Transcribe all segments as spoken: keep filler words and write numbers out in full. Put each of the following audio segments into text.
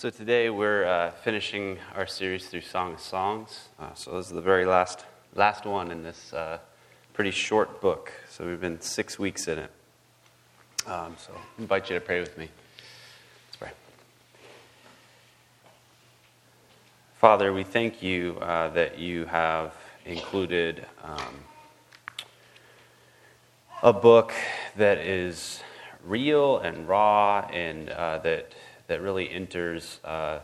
So today we're uh, finishing our series through Song of Songs. Uh, so this is the very last last one in this uh, pretty short book. So we've been six weeks in it. Um, so I invite you to pray with me. Let's pray. Father, we thank you uh, that you have included um, a book that is real and raw and uh, that... that really enters uh,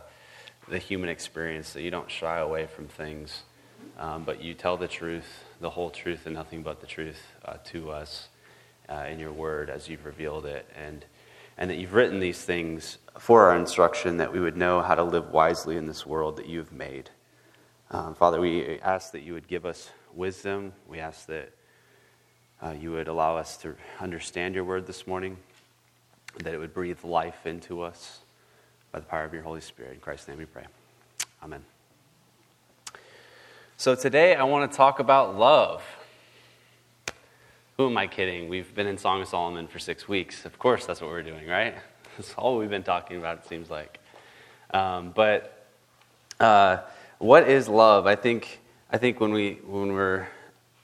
the human experience, that you don't shy away from things, um, but you tell the truth, the whole truth and nothing but the truth uh, to us uh, in your word as you've revealed it, and and that you've written these things for our instruction, that we would know how to live wisely in this world that you've made. Um, Father, we ask that you would give us wisdom. We ask that uh, you would allow us to understand your word this morning, that it would breathe life into us, by the power of your Holy Spirit. In Christ's name we pray. Amen. So today I want to talk about love. Who am I kidding? We've been in Song of Solomon for six weeks. Of course that's what we're doing, right? That's all we've been talking about, it seems like. Um, but uh, what is love? I think I think when, we, when we're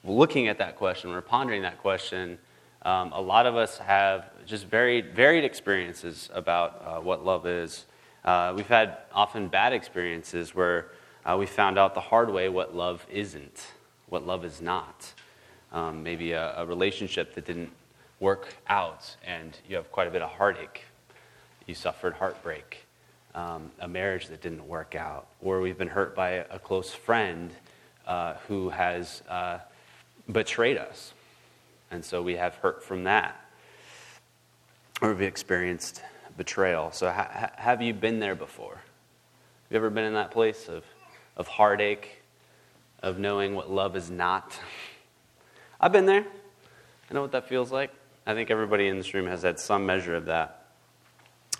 looking at that question, we're pondering that question, um, a lot of us have just varied, varied experiences about uh, what love is. Uh, we've had often bad experiences where uh, we found out the hard way what love isn't, what love is not. Um, maybe a, a relationship that didn't work out and you have quite a bit of heartache. You suffered heartbreak. Um, a marriage that didn't work out. Or we've been hurt by a, a close friend uh, who has uh, betrayed us. And so we have hurt from that. Or we've experienced betrayal. So ha- have you been there before? Have you ever been in that place of, of heartache, of knowing what love is not? I've been there. I know what that feels like. I think everybody in this room has had some measure of that.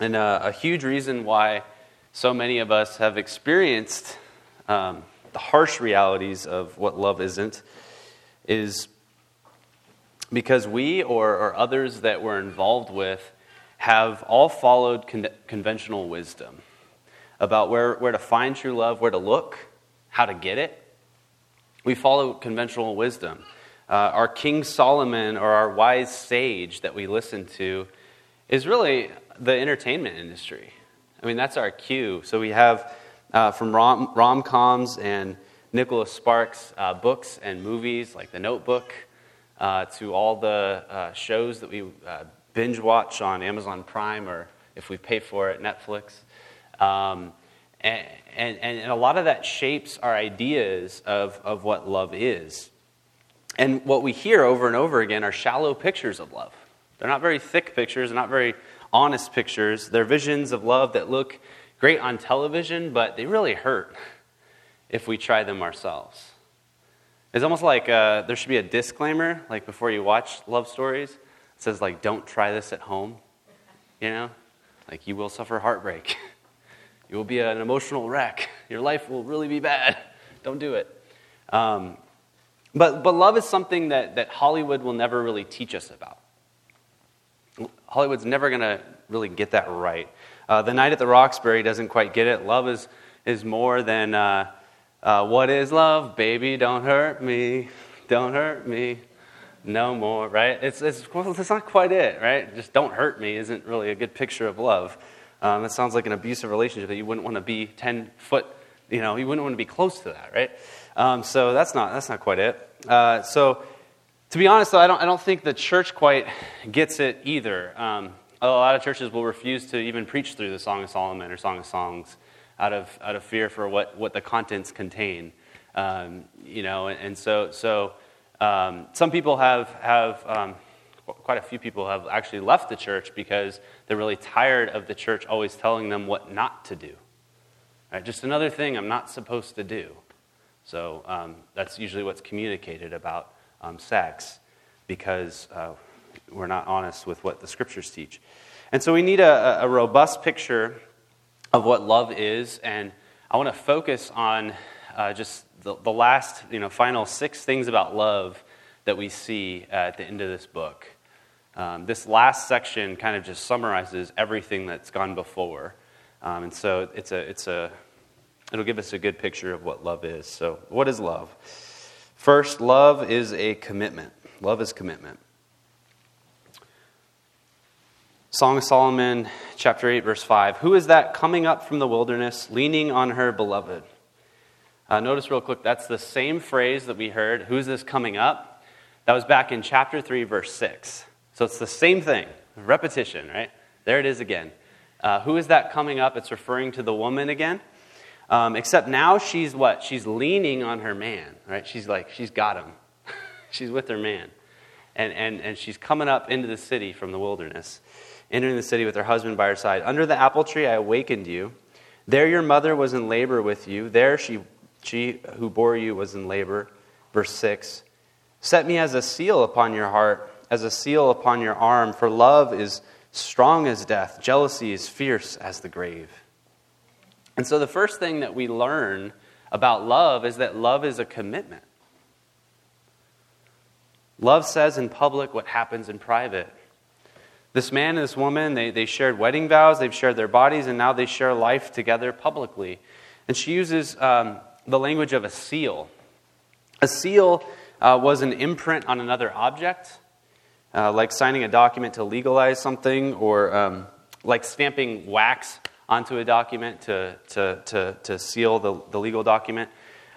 And uh, a huge reason why so many of us have experienced um, the harsh realities of what love isn't is because we or, or others that we're involved with have all followed con- conventional wisdom about where, where to find true love, where to look, how to get it. We follow conventional wisdom. Uh, our King Solomon or our wise sage that we listen to is really the entertainment industry. I mean, that's our cue. So we have uh, from rom- rom-coms and Nicholas Sparks uh, books and movies like The Notebook uh, to all the uh, shows that we uh, binge watch on Amazon Prime, or if we pay for it, Netflix. Um, and, and, and a lot of that shapes our ideas of, of what love is. And what we hear over and over again are shallow pictures of love. They're not very thick pictures, they're not very honest pictures. They're visions of love that look great on television, but they really hurt if we try them ourselves. It's almost like uh, there should be a disclaimer, like before you watch love stories, it says, like, don't try this at home, you know? Like, you will suffer heartbreak. You will be an emotional wreck. Your life will really be bad. Don't do it. Um, but but love is something that, that Hollywood will never really teach us about. Hollywood's never going to really get that right. Uh, the Night at the Roxbury doesn't quite get it. Love is, is more than, uh, uh, what is love? Baby, don't hurt me. Don't hurt me. No more, right? It's it's well, that's not quite it, right? Just don't hurt me isn't really a good picture of love. Um, that sounds like an abusive relationship that you wouldn't want to be ten foot, you know, you wouldn't want to be close to that, right? Um, so that's not that's not quite it. Uh, so to be honest, though, I don't I don't think the church quite gets it either. Um, a lot of churches will refuse to even preach through the Song of Solomon or Song of Songs out of out of fear for what what the contents contain, um, you know, and, and so so. Um, some people have, have um, quite a few people have actually left the church because they're really tired of the church always telling them what not to do. Right? Just another thing I'm not supposed to do. So um, that's usually what's communicated about um, sex because uh, we're not honest with what the scriptures teach. And so we need a, a robust picture of what love is, and I want to focus on uh, just The, the last, you know, final six things about love that we see uh, at the end of this book. Um, this last section kind of just summarizes everything that's gone before. Um, and so it's a it's a it'll give us a good picture of what love is. So what is love? First, love is a commitment. Love is commitment. Song of Solomon, chapter eight, verse five. Who is that coming up from the wilderness, leaning on her beloved? Uh, notice real quick, that's the same phrase that we heard. Who's this coming up? That was back in chapter three, verse six. So it's the same thing. Repetition, right? There it is again. Uh, who is that coming up? It's referring to the woman again. Um, except now she's what? She's leaning on her man, right? She's like, she's got him. She's with her man. And, and, and she's coming up into the city from the wilderness. Entering the city with her husband by her side. Under the apple tree I awakened you. There your mother was in labor with you. There she she who bore you was in labor. Verse six. Set me as a seal upon your heart, as a seal upon your arm. For love is strong as death. Jealousy is fierce as the grave. And so the first thing that we learn about love is that love is a commitment. Love says in public what happens in private. This man and this woman, they, they shared wedding vows, they've shared their bodies, and now they share life together publicly. And she uses um, the language of a seal. A seal uh, was an imprint on another object, uh, like signing a document to legalize something, or um, like stamping wax onto a document to, to, to, to seal the, the legal document,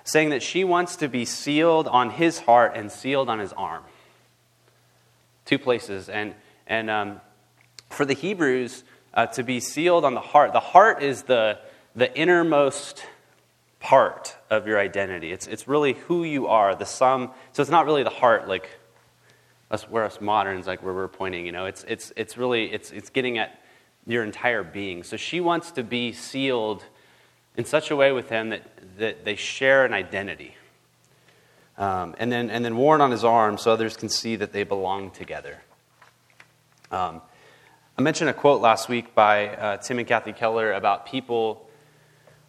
saying that she wants to be sealed on his heart and sealed on his arm. Two places. And, and um, for the Hebrews, uh, to be sealed on the heart. The heart is the the innermost part of your identity. It's it's really who you are, the sum. So it's not really the heart, like us, where us moderns, like where we're pointing. You know, it's it's it's really it's it's getting at your entire being. So she wants to be sealed in such a way with him that that they share an identity, um, and then and then worn on his arm, so others can see that they belong together. Um, I mentioned a quote last week by uh, Tim and Kathy Keller about people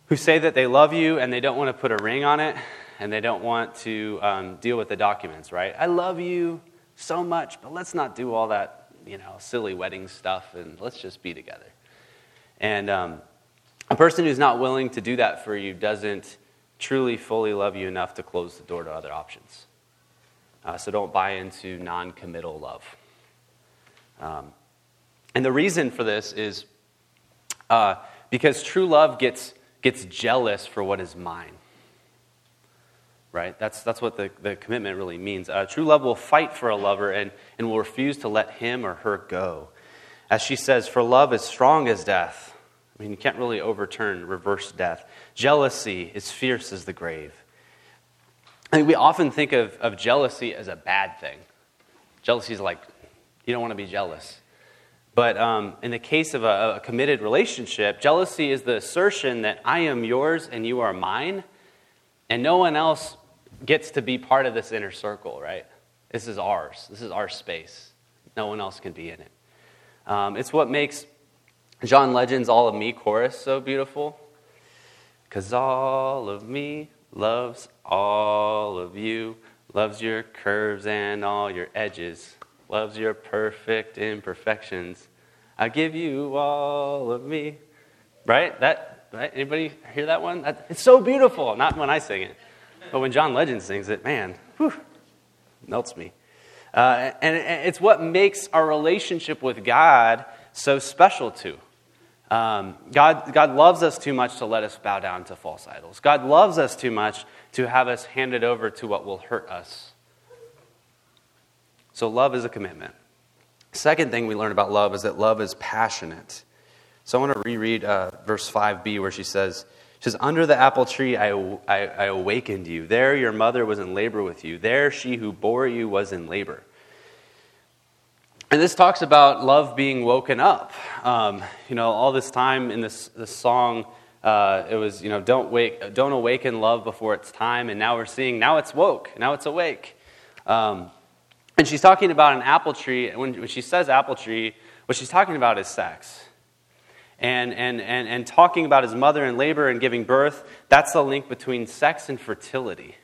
who say that they love you and they don't want to put a ring on it and they don't want to um, deal with the documents, right? I love you so much, but let's not do all that, you know, silly wedding stuff and let's just be together. And um, a person who's not willing to do that for you doesn't truly, fully love you enough to close the door to other options. Uh, so don't buy into non-committal love. Um, and the reason for this is uh, because true love gets gets jealous for what is mine, right? That's that's what the, the commitment really means. Uh, true love will fight for a lover and, and will refuse to let him or her go. As she says, for love is strong as death. I mean, you can't really overturn, reverse death. Jealousy is fierce as the grave. I think we often think of, of jealousy as a bad thing. Jealousy is like, you don't want to be jealous. But um, in the case of a, a committed relationship, jealousy is the assertion that I am yours and you are mine, and no one else gets to be part of this inner circle, right? This is ours. This is our space. No one else can be in it. Um, it's what makes John Legend's All of Me chorus so beautiful. Because all of me loves all of you, loves your curves and all your edges. Loves your perfect imperfections. I give you all of me. Right? That right? Anybody hear that one? That, it's so beautiful. Not when I sing it, but when John Legend sings it, man, whew, melts me. Uh, and it's what makes our relationship with God so special too. Um, God, God loves us too much to let us bow down to false idols. God loves us too much to have us handed over to what will hurt us. So love is a commitment. Second thing we learn about love is that love is passionate. So I want to reread uh, verse five b where she says, she says, under the apple tree I, I, I awakened you. There your mother was in labor with you. There she who bore you was in labor. And this talks about love being woken up. Um, you know, all this time in this, this song, uh, it was, you know, don't wake, don't awaken love before it's time. And now we're seeing, now it's woke, now it's awake. Um And she's talking about an apple tree. When, when she says apple tree, what she's talking about is sex. And, and, and, and talking about his mother in labor and giving birth, that's the link between sex and fertility,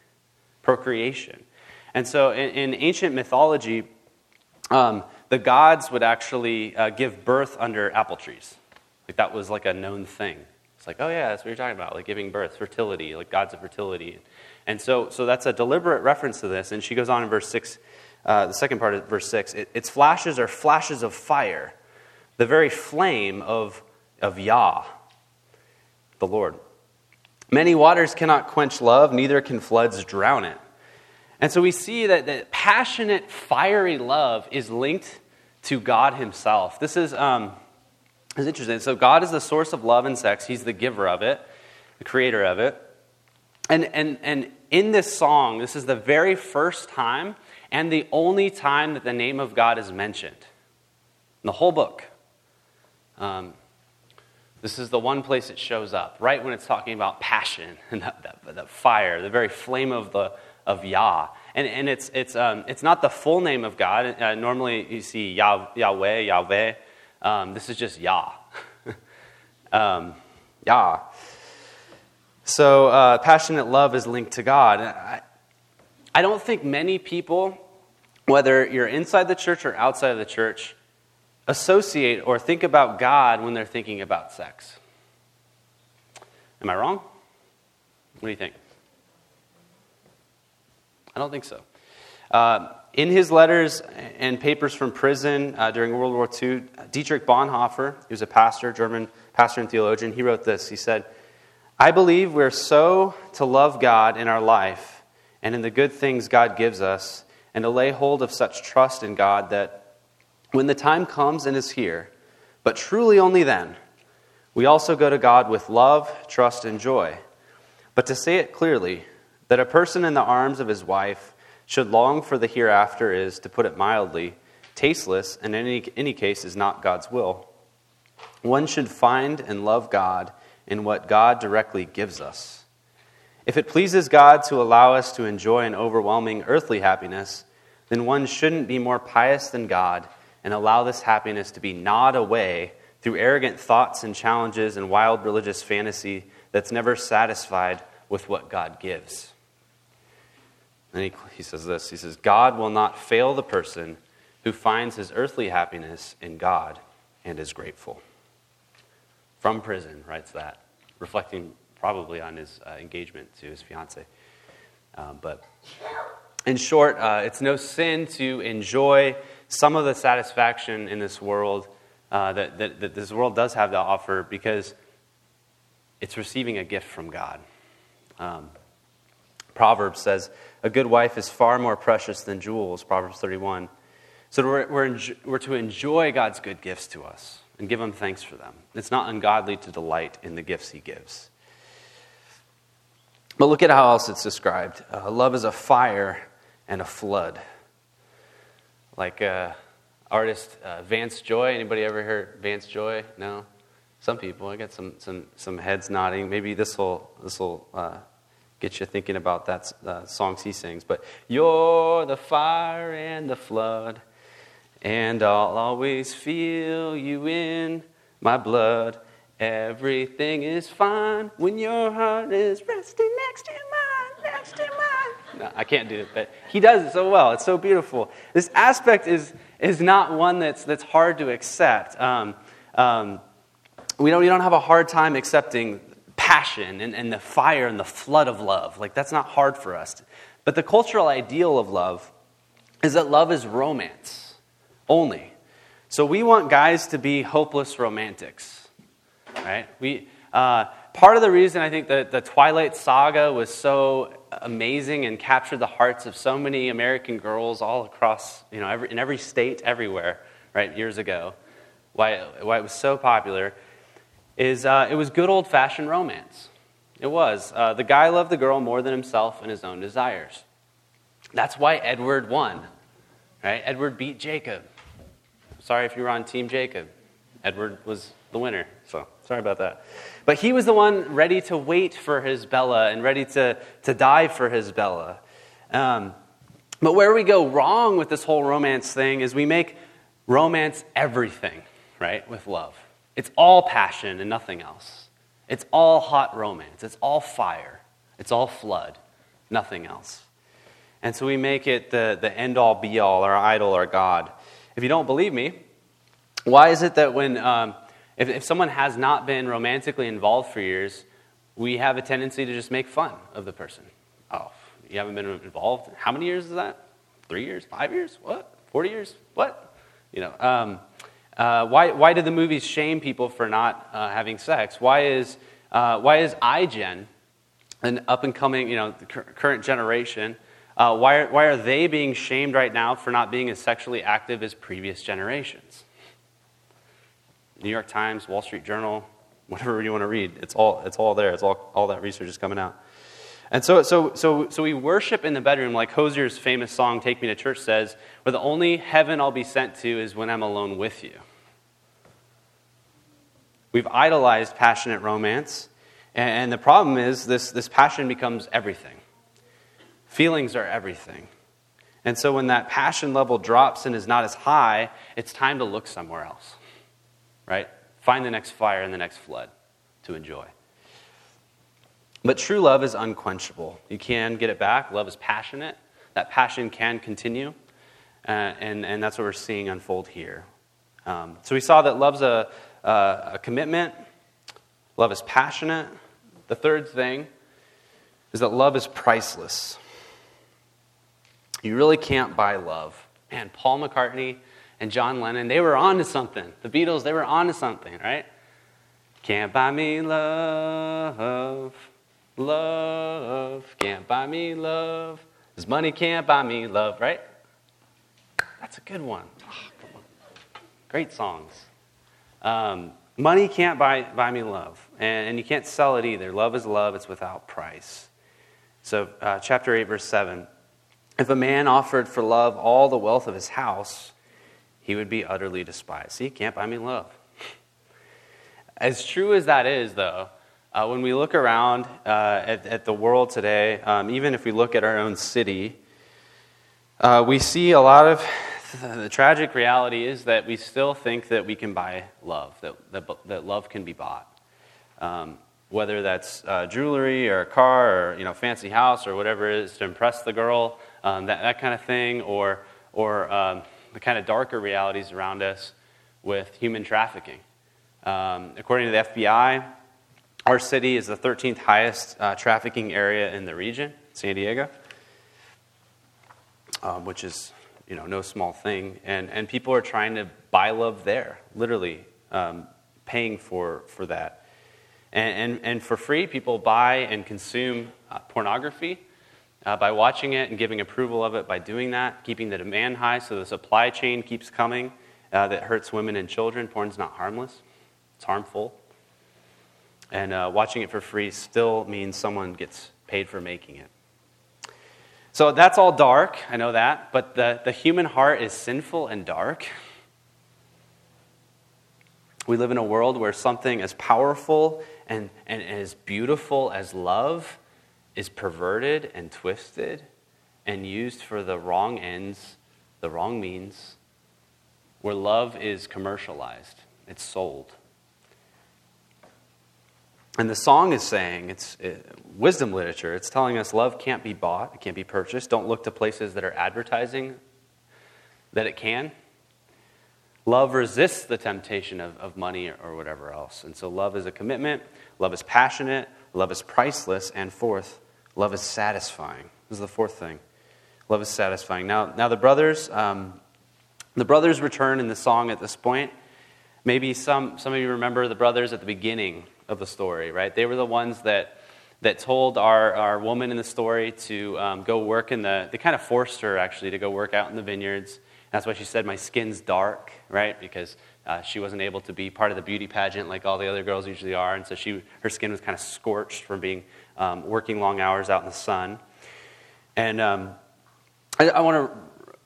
procreation. And so in, in ancient mythology, um, the gods would actually uh, give birth under apple trees. Like that was like a known thing. It's like, oh yeah, that's what you're talking about, like giving birth, fertility, like God's a fertility. And so so that's a deliberate reference to this. And she goes on in verse six, uh, the second part of verse six, it, its flashes are flashes of fire, the very flame of, of Yah, the Lord. Many waters cannot quench love, neither can floods drown it. And so we see that, that passionate, fiery love is linked to God himself. This is, um, is interesting. So God is the source of love and sex. He's the giver of it, the creator of it. And and and in this song, this is the very first time and the only time that the name of God is mentioned in the whole book. Um, this is the one place it shows up, right when it's talking about passion and that, that, that fire, the very flame of the of Yah. And and it's it's um, it's not the full name of God. Uh, normally you see Yah, Yahweh, Yahweh. Um, this is just Yah, um, Yah. So uh, passionate love is linked to God. I, I don't think many people, whether you're inside the church or outside of the church, associate or think about God when they're thinking about sex. Am I wrong? What do you think? I don't think so. Uh, in his letters and papers from prison uh, during World War Two, Dietrich Bonhoeffer, he was a pastor, German pastor and theologian, he wrote this. He said, I believe we're so to love God in our life and in the good things God gives us and to lay hold of such trust in God that when the time comes and is here, but truly only then, we also go to God with love, trust, and joy. But to say it clearly, that a person in the arms of his wife should long for the hereafter is, to put it mildly, tasteless and in any, any case is not God's will. One should find and love God in what God directly gives us. If it pleases God to allow us to enjoy an overwhelming earthly happiness, then one shouldn't be more pious than God and allow this happiness to be gnawed away through arrogant thoughts and challenges and wild religious fantasy that's never satisfied with what God gives. And he, he says this, he says, God will not fail the person who finds his earthly happiness in God and is grateful. From prison, writes that, reflecting probably on his uh, engagement to his fiancée. Uh, but in short, uh, it's no sin to enjoy some of the satisfaction in this world uh, that, that, that this world does have to offer because it's receiving a gift from God. Um, Proverbs says, a good wife is far more precious than jewels, Proverbs thirty-one. So we're, we're, enjo- we're to enjoy God's good gifts to us and give him thanks for them. It's not ungodly to delight in the gifts he gives. But look at how else it's described. Uh, love is a fire and a flood. Like uh, artist uh, Vance Joy. Anybody ever heard Vance Joy? No? Some people. I got some some some heads nodding. Maybe this will this will uh, get you thinking about that uh, songs he sings. But you're the fire and the flood. And I'll always feel you in my blood. Everything is fine when your heart is resting next to mine, next to mine. No, I can't do it, but he does it so well. It's so beautiful. This aspect is is not one that's that's hard to accept. Um, um, we don't we don't have a hard time accepting passion and, and the fire and the flood of love. Like that's not hard for us. But the cultural ideal of love is that love is romance. Only. So we want guys to be hopeless romantics, right? We uh, part of the reason I think that the Twilight Saga was so amazing and captured the hearts of so many American girls all across, you know, every, in every state, everywhere, right, years ago, why, why it was so popular, is uh, it was good old-fashioned romance. It was. Uh, the guy loved the girl more than himself and his own desires. That's why Edward won, right? Edward beat Jacob. Sorry if you were on Team Jacob. Edward was the winner, so sorry about that. But he was the one ready to wait for his Bella and ready to, to die for his Bella. Um, but where we go wrong with this whole romance thing is we make romance everything, right, with love. It's all passion and nothing else. It's all hot romance. It's all fire. It's all flood, nothing else. And so we make it the, the end-all, be-all, our idol, our God. If you don't believe me, why is it that when um, If, if someone has not been romantically involved for years, we have a tendency to just make fun of the person. Oh, you haven't been involved? How many years is that? Three years? Five years? What? Forty years? What? You know, um, uh, why why do the movies shame people for not uh, having sex? Why is uh, why is iGen, an up and coming, you know, the current generation? Uh, why are, why are they being shamed right now for not being as sexually active as previous generations? New York Times, Wall Street Journal, whatever you want to read, it's all it's all there. It's all all that research is coming out. And so so so so we worship in the bedroom, like Hosier's famous song "Take Me to Church" says, where the only heaven I'll be sent to is when I'm alone with you. We've idolized passionate romance, and the problem is this this passion becomes everything. Feelings are everything. And so when that passion level drops and is not as high, it's time to look somewhere else. Right? Find the next fire and the next flood to enjoy. But true love is unquenchable. You can get it back. Love is passionate. That passion can continue. Uh, and, and that's what we're seeing unfold here. Um, so we saw that love's a, uh, a commitment. Love is passionate. The third thing is that love is priceless. You really can't buy love. Man, Paul McCartney and John Lennon, they were on to something. The Beatles, they were on to something, right? Can't buy me love. Love, can't buy me love. This money can't buy me love, right? That's a good one. Oh, come on. Great songs. Um, money can't buy, buy me love, and, and you can't sell it either. Love is love, it's without price. So uh, chapter eight, verse seven. If a man offered for love all the wealth of his house, he would be utterly despised. See, can't buy me love. As true as that is, though, Uh, when we look around uh, at, at the world today, um, even if we look at our own city, uh, we see a lot of th- the tragic reality is that we still think that we can buy love, that that, that love can be bought, um, whether that's uh, jewelry or a car or you know fancy house or whatever it is to impress the girl, um, that that kind of thing, or or um, the kind of darker realities around us with human trafficking. Um, according to the F B I. Our city is the thirteenth highest uh, trafficking area in the region, San Diego, um, which is, you know, no small thing. And and people are trying to buy love there, literally um, paying for for that. And, and and for free, people buy and consume uh, pornography uh, by watching it and giving approval of it by doing that, keeping the demand high so the supply chain keeps coming uh, that hurts women and children. Porn's not harmless. It's harmful. And uh, watching it for free still means someone gets paid for making it. So that's all dark, I know that, but the, the human heart is sinful and dark. We live in a world where something as powerful and, and as beautiful as love is perverted and twisted and used for the wrong ends, the wrong means, where love is commercialized, it's sold. And the song is saying, it's it, wisdom literature, it's telling us love can't be bought, it can't be purchased. Don't look to places that are advertising that it can. Love resists the temptation of, of money or, or whatever else. And so love is a commitment, love is passionate, love is priceless, and fourth, love is satisfying. This is the fourth thing. Love is satisfying. Now, now the brothers, um, the brothers return in the song at this point. Maybe some, some of you remember the brothers at the beginning of the story, right? They were the ones that that told our, our woman in the story to um, go work in the, they kind of forced her actually to go work out in the vineyards. And that's why she said, my skin's dark, right? Because uh, she wasn't able to be part of the beauty pageant like all the other girls usually are. And so she her skin was kind of scorched from being, um, working long hours out in the sun. And um, I, I want to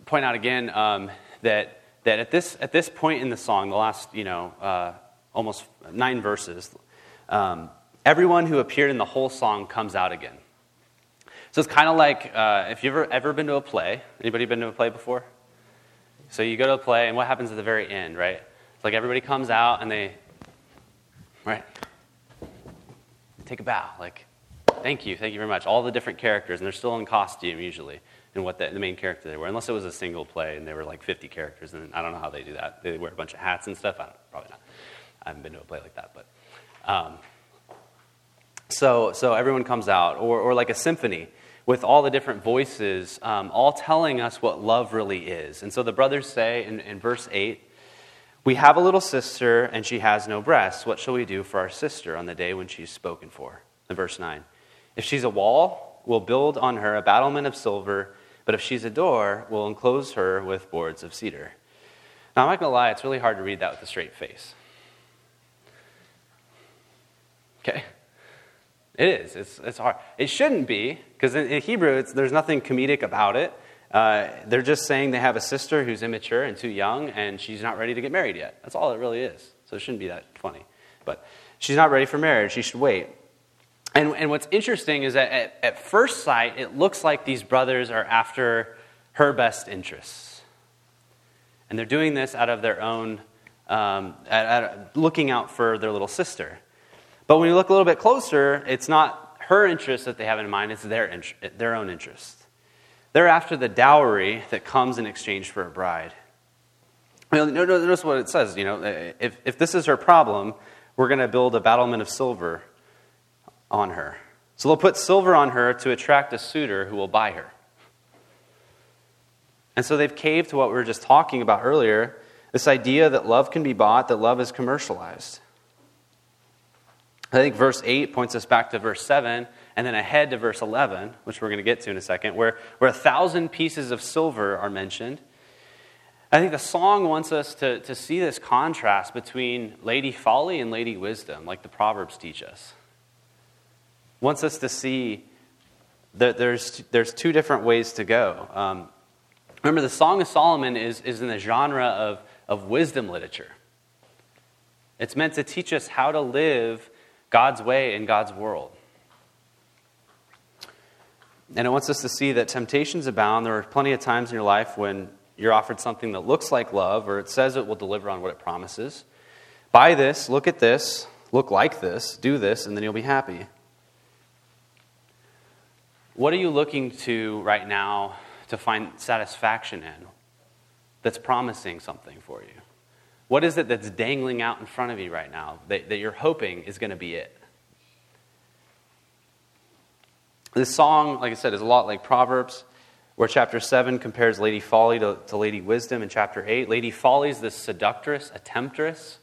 point out again um, that that at this at this point in the song, the last, you know, uh, almost nine verses, Um, everyone who appeared in the whole song comes out again. So it's kind of like, uh, if you've ever, ever been to a play, anybody been to a play before? So you go to a play, and what happens at the very end, right? It's like everybody comes out, and they, right, take a bow, like, thank you, thank you very much. All the different characters, and they're still in costume, usually, in what the, the main character they were, unless it was a single play, and they were like fifty characters, and I don't know how they do that. They wear a bunch of hats and stuff? I don't, probably not. I haven't been to a play like that, but um, so so everyone comes out, or or like a symphony with all the different voices, um, all telling us what love really is. And so the brothers say in, in verse eight, "We have a little sister, and she has no breasts. What shall we do for our sister on the day when she's spoken for?" In verse nine, "If she's a wall, we'll build on her a battlement of silver, but if she's a door, we'll enclose her with boards of cedar." Now, I'm not going to lie, it's really hard to read that with a straight face. Okay? It is. It's it's hard. It shouldn't be, because in, in Hebrew, it's, there's nothing comedic about it. Uh, they're just saying they have a sister who's immature and too young, and she's not ready to get married yet. That's all it really is. So it shouldn't be that funny. But she's not ready for marriage. She should wait. And and what's interesting is that at, at first sight, it looks like these brothers are after her best interests. And they're doing this out of their own, um, at, at, looking out for their little sister. But when you look a little bit closer, it's not her interests that they have in mind, it's their int- their own interests. They're after the dowry that comes in exchange for a bride. Notice what it says, you know, if, if this is her problem, we're going to build a battlement of silver on her. So they'll put silver on her to attract a suitor who will buy her. And so they've caved to what we were just talking about earlier, this idea that love can be bought, that love is commercialized. I think verse eight points us back to verse seven, and then ahead to verse eleven, which we're going to get to in a second, where, where a thousand pieces of silver are mentioned. I think the song wants us to, to see this contrast between Lady Folly and Lady Wisdom, like the Proverbs teach us. It wants us to see that there's, there's two different ways to go. Um, remember, the Song of Solomon is, is in the genre of, of wisdom literature. It's meant to teach us how to live God's way in God's world. And it wants us to see that temptations abound. There are plenty of times in your life when you're offered something that looks like love, or it says it will deliver on what it promises. Buy this, look at this, look like this, do this, and then you'll be happy. What are you looking to right now to find satisfaction in that's promising something for you? What is it that's dangling out in front of you right now that, that you're hoping is going to be it? This song, like I said, is a lot like Proverbs, where chapter seven compares Lady Folly to, to Lady Wisdom in chapter eight. Lady Folly is the seductress, a temptress.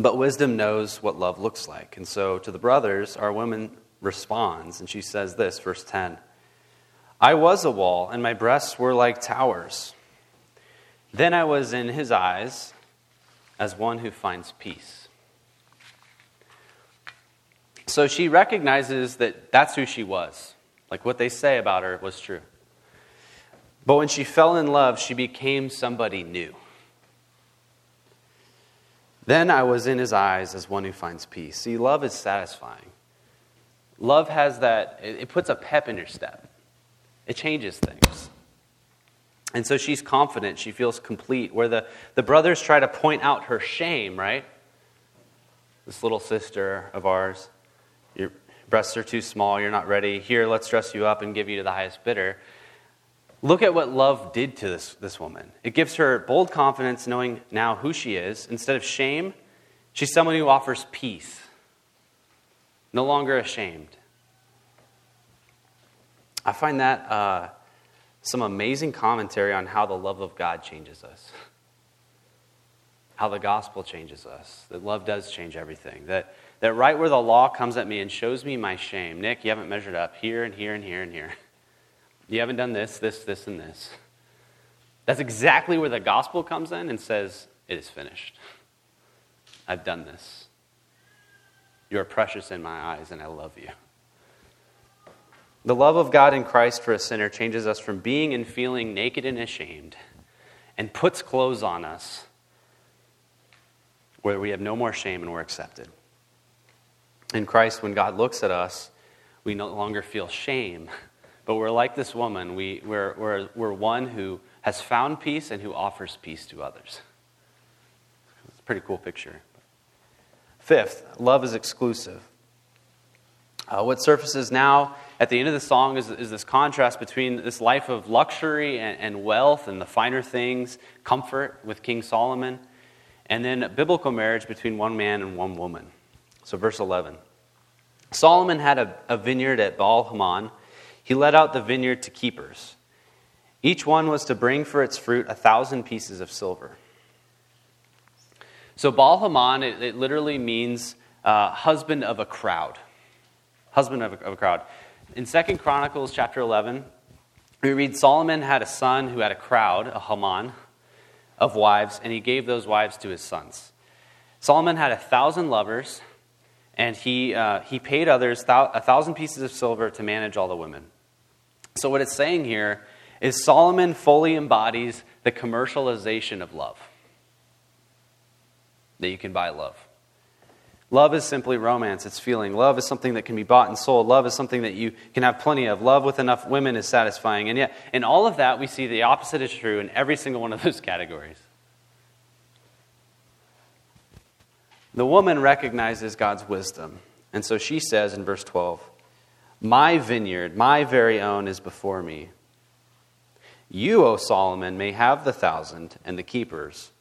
But wisdom knows what love looks like. And so to the brothers, our woman responds, and she says this, verse ten, "I was a wall, and my breasts were like towers. Then I was in his eyes as one who finds peace." So she recognizes that that's who she was. Like what they say about her was true. But when she fell in love, she became somebody new. Then I was in his eyes as one who finds peace. See, love is satisfying. Love has that, it puts a pep in your step. It changes things. And so she's confident, she feels complete, where the, the brothers try to point out her shame, right? This little sister of ours, your breasts are too small, you're not ready. Here, let's dress you up and give you to the highest bidder. Look at what love did to this, this woman. It gives her bold confidence knowing now who she is. Instead of shame, she's someone who offers peace. No longer ashamed. I find that... Uh, Some amazing commentary on how the love of God changes us. How the gospel changes us. That love does change everything. That that right where the law comes at me and shows me my shame. Nick, you haven't measured up here and here and here and here. You haven't done this, this, this, and this. That's exactly where the gospel comes in and says, it is finished. I've done this. You are precious in my eyes and I love you. The love of God in Christ for a sinner changes us from being and feeling naked and ashamed and puts clothes on us where we have no more shame and we're accepted. In Christ, when God looks at us, we no longer feel shame, but we're like this woman. We, we're, we're, we're one who has found peace and who offers peace to others. It's a pretty cool picture. Fifth, love is exclusive. Uh, what surfaces now at the end of the song is, is this contrast between this life of luxury and, and wealth and the finer things, comfort with King Solomon, and then biblical marriage between one man and one woman. So verse eleven. Solomon had a, a vineyard at Baal Hamon. He let out the vineyard to keepers. Each one was to bring for its fruit a thousand pieces of silver. So Baal Hamon, it, it literally means uh, husband of a crowd. Husband of a, of a crowd. In Second Chronicles chapter eleven, we read Solomon had a son who had a crowd, a Hamon, of wives, and he gave those wives to his sons. Solomon had a thousand lovers, and he uh, he paid others thou- a thousand pieces of silver to manage all the women. So what it's saying here is Solomon fully embodies the commercialization of love. That you can buy love. Love is simply romance. It's feeling. Love is something that can be bought and sold. Love is something that you can have plenty of. Love with enough women is satisfying. And yet, in all of that, we see the opposite is true in every single one of those categories. The woman recognizes God's wisdom. And so she says in verse twelve, "My vineyard, my very own, is before me. You, O Solomon, may have the thousand and the keepers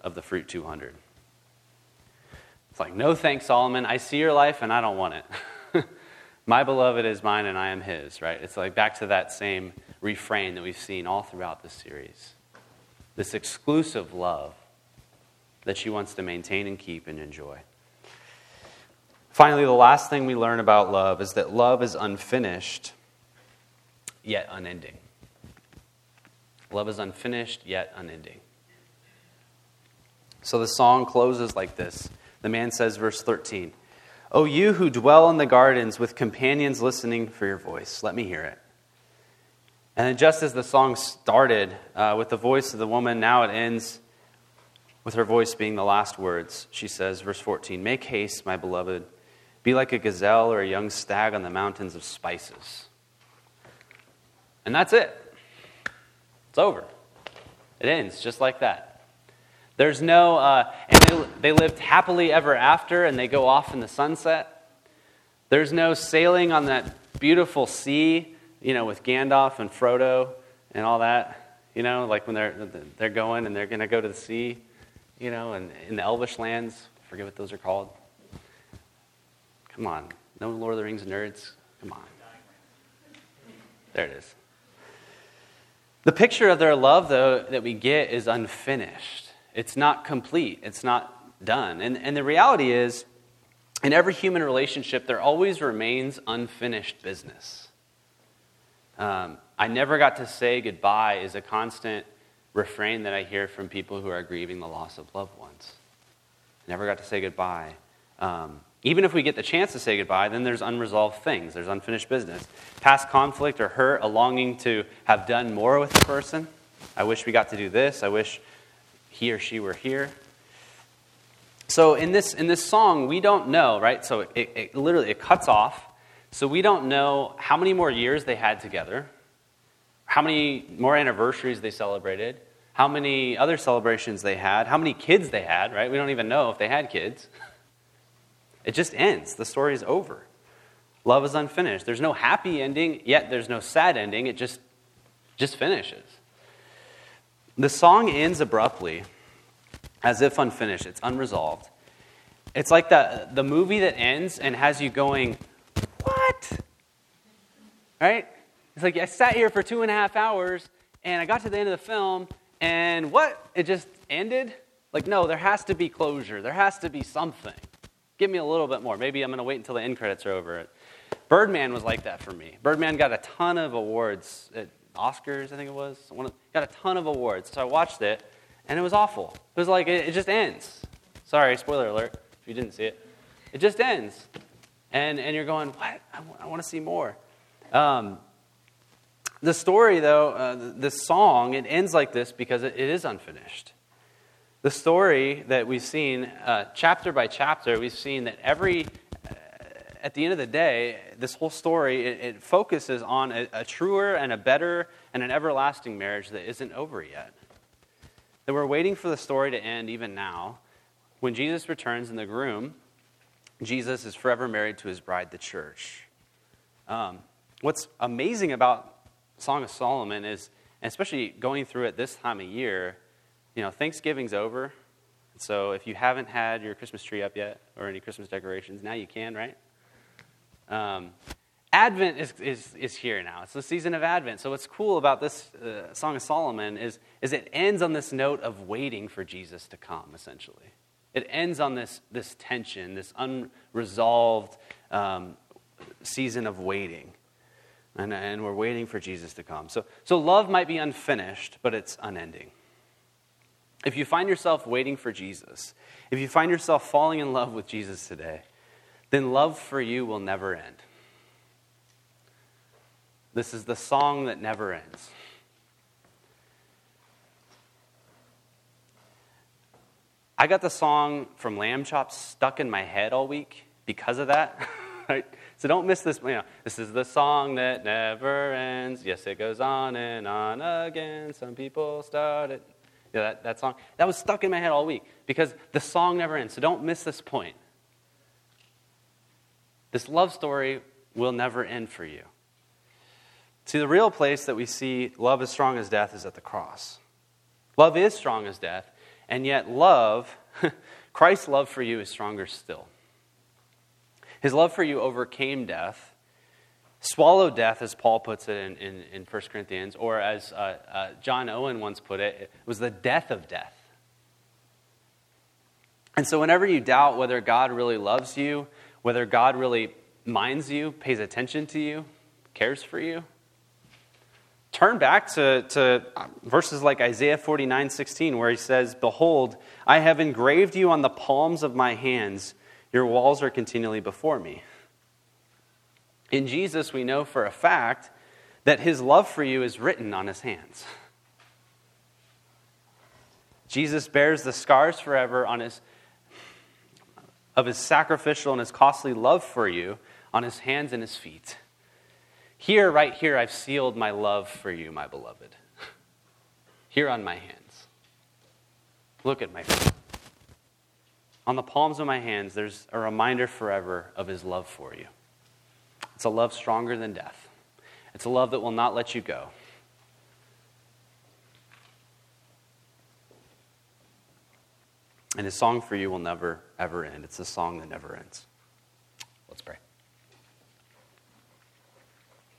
of the fruit two hundred. It's like, no thanks, Solomon. I see your life and I don't want it. My beloved is mine and I am his, right? It's like back to that same refrain that we've seen all throughout this series. This exclusive love that she wants to maintain and keep and enjoy. Finally, the last thing we learn about love is that love is unfinished, yet unending. Love is unfinished, yet unending. So the song closes like this. The man says, verse thirteen, "O you who dwell in the gardens with companions listening for your voice, let me hear it." And then just as the song started uh, with the voice of the woman, now it ends with her voice being the last words. She says, verse fourteen, "Make haste, my beloved. Be like a gazelle or a young stag on the mountains of spices." And that's it. It's over. It ends just like that. There's no, uh, and they, they lived happily ever after, and they go off in the sunset. There's no sailing on that beautiful sea, you know, with Gandalf and Frodo and all that, you know, like when they're they're going and they're going to go to the sea, you know, and in the Elvish lands. I forget what those are called. Come on. No Lord of the Rings nerds. Come on. There it is. The picture of their love, though, that we get is unfinished. It's not complete. It's not done. And, and the reality is, in every human relationship, there always remains unfinished business. Um, I never got to say goodbye is a constant refrain that I hear from people who are grieving the loss of loved ones. Never got to say goodbye. Um, even if we get the chance to say goodbye, then there's unresolved things. There's unfinished business. Past conflict or hurt, a longing to have done more with the person. I wish we got to do this. I wish he or she were here. So in this in this song, we don't know, right? So it, it, it literally, it cuts off. So we don't know how many more years they had together, how many more anniversaries they celebrated, how many other celebrations they had, how many kids they had, right? We don't even know if they had kids. It just ends. The story is over. Love is unfinished. There's no happy ending, yet there's no sad ending. It just just finishes. The song ends abruptly, as if unfinished. It's unresolved. It's like the, the movie that ends and has you going, what? Right? It's like, I sat here for two and a half hours, and I got to the end of the film, and what? It just ended? Like, no, there has to be closure. There has to be something. Give me a little bit more. Maybe I'm going to wait until the end credits are over. Birdman was like that for me. Birdman got a ton of awards at Oscars, I think it was. One of, got a ton of awards. So I watched it, and it was awful. It was like, it, it just ends. Sorry, spoiler alert, if you didn't see it. It just ends. And and you're going, what? I, w- I want to see more. Um, the story, though, uh, the, the song, it ends like this because it, it is unfinished. The story that we've seen, uh, chapter by chapter, we've seen that every... At the end of the day, this whole story, it, it focuses on a, a truer and a better and an everlasting marriage that isn't over yet. That we're waiting for the story to end even now. When Jesus returns in the groom, Jesus is forever married to his bride, the church. Um, what's amazing about Song of Solomon is, and especially going through it this time of year, you know, Thanksgiving's over. So if you haven't had your Christmas tree up yet or any Christmas decorations, now you can, right? Um, Advent is, is is here now. It's the season of Advent. So what's cool about this uh, Song of Solomon is, is it ends on this note of waiting for Jesus to come, essentially. It ends on this, this tension, this unresolved um, season of waiting. And, and we're waiting for Jesus to come. So, so love might be unfinished, but it's unending. If you find yourself waiting for Jesus, if you find yourself falling in love with Jesus today, then love for you will never end. This is the song that never ends. I got the song from Lamb Chop stuck in my head all week because of that. Right? So don't miss this. You know, this is the song that never ends. Yes, it goes on and on again. Some people start it. Yeah, that, that song. That was stuck in my head all week because the song never ends. So don't miss this point. This love story will never end for you. See, the real place that we see love as strong as death is at the cross. Love is strong as death, and yet love, Christ's love for you is stronger still. His love for you overcame death, swallowed death, as Paul puts it in, in, in First Corinthians, or as uh, uh, John Owen once put it, it was the death of death. And so whenever you doubt whether God really loves you, whether God really minds you, pays attention to you, cares for you, turn back to, to verses like Isaiah forty-nine sixteen, where he says, "Behold, I have engraved you on the palms of my hands. Your walls are continually before me." In Jesus, we know for a fact that his love for you is written on his hands. Jesus bears the scars forever on his of his sacrificial and his costly love for you on his hands and his feet. Here, right here, I've sealed my love for you, my beloved. Here on my hands. Look at my feet. On the palms of my hands, there's a reminder forever of his love for you. It's a love stronger than death. It's a love that will not let you go. And his song for you will never, ever end. It's a song that never ends. Let's pray.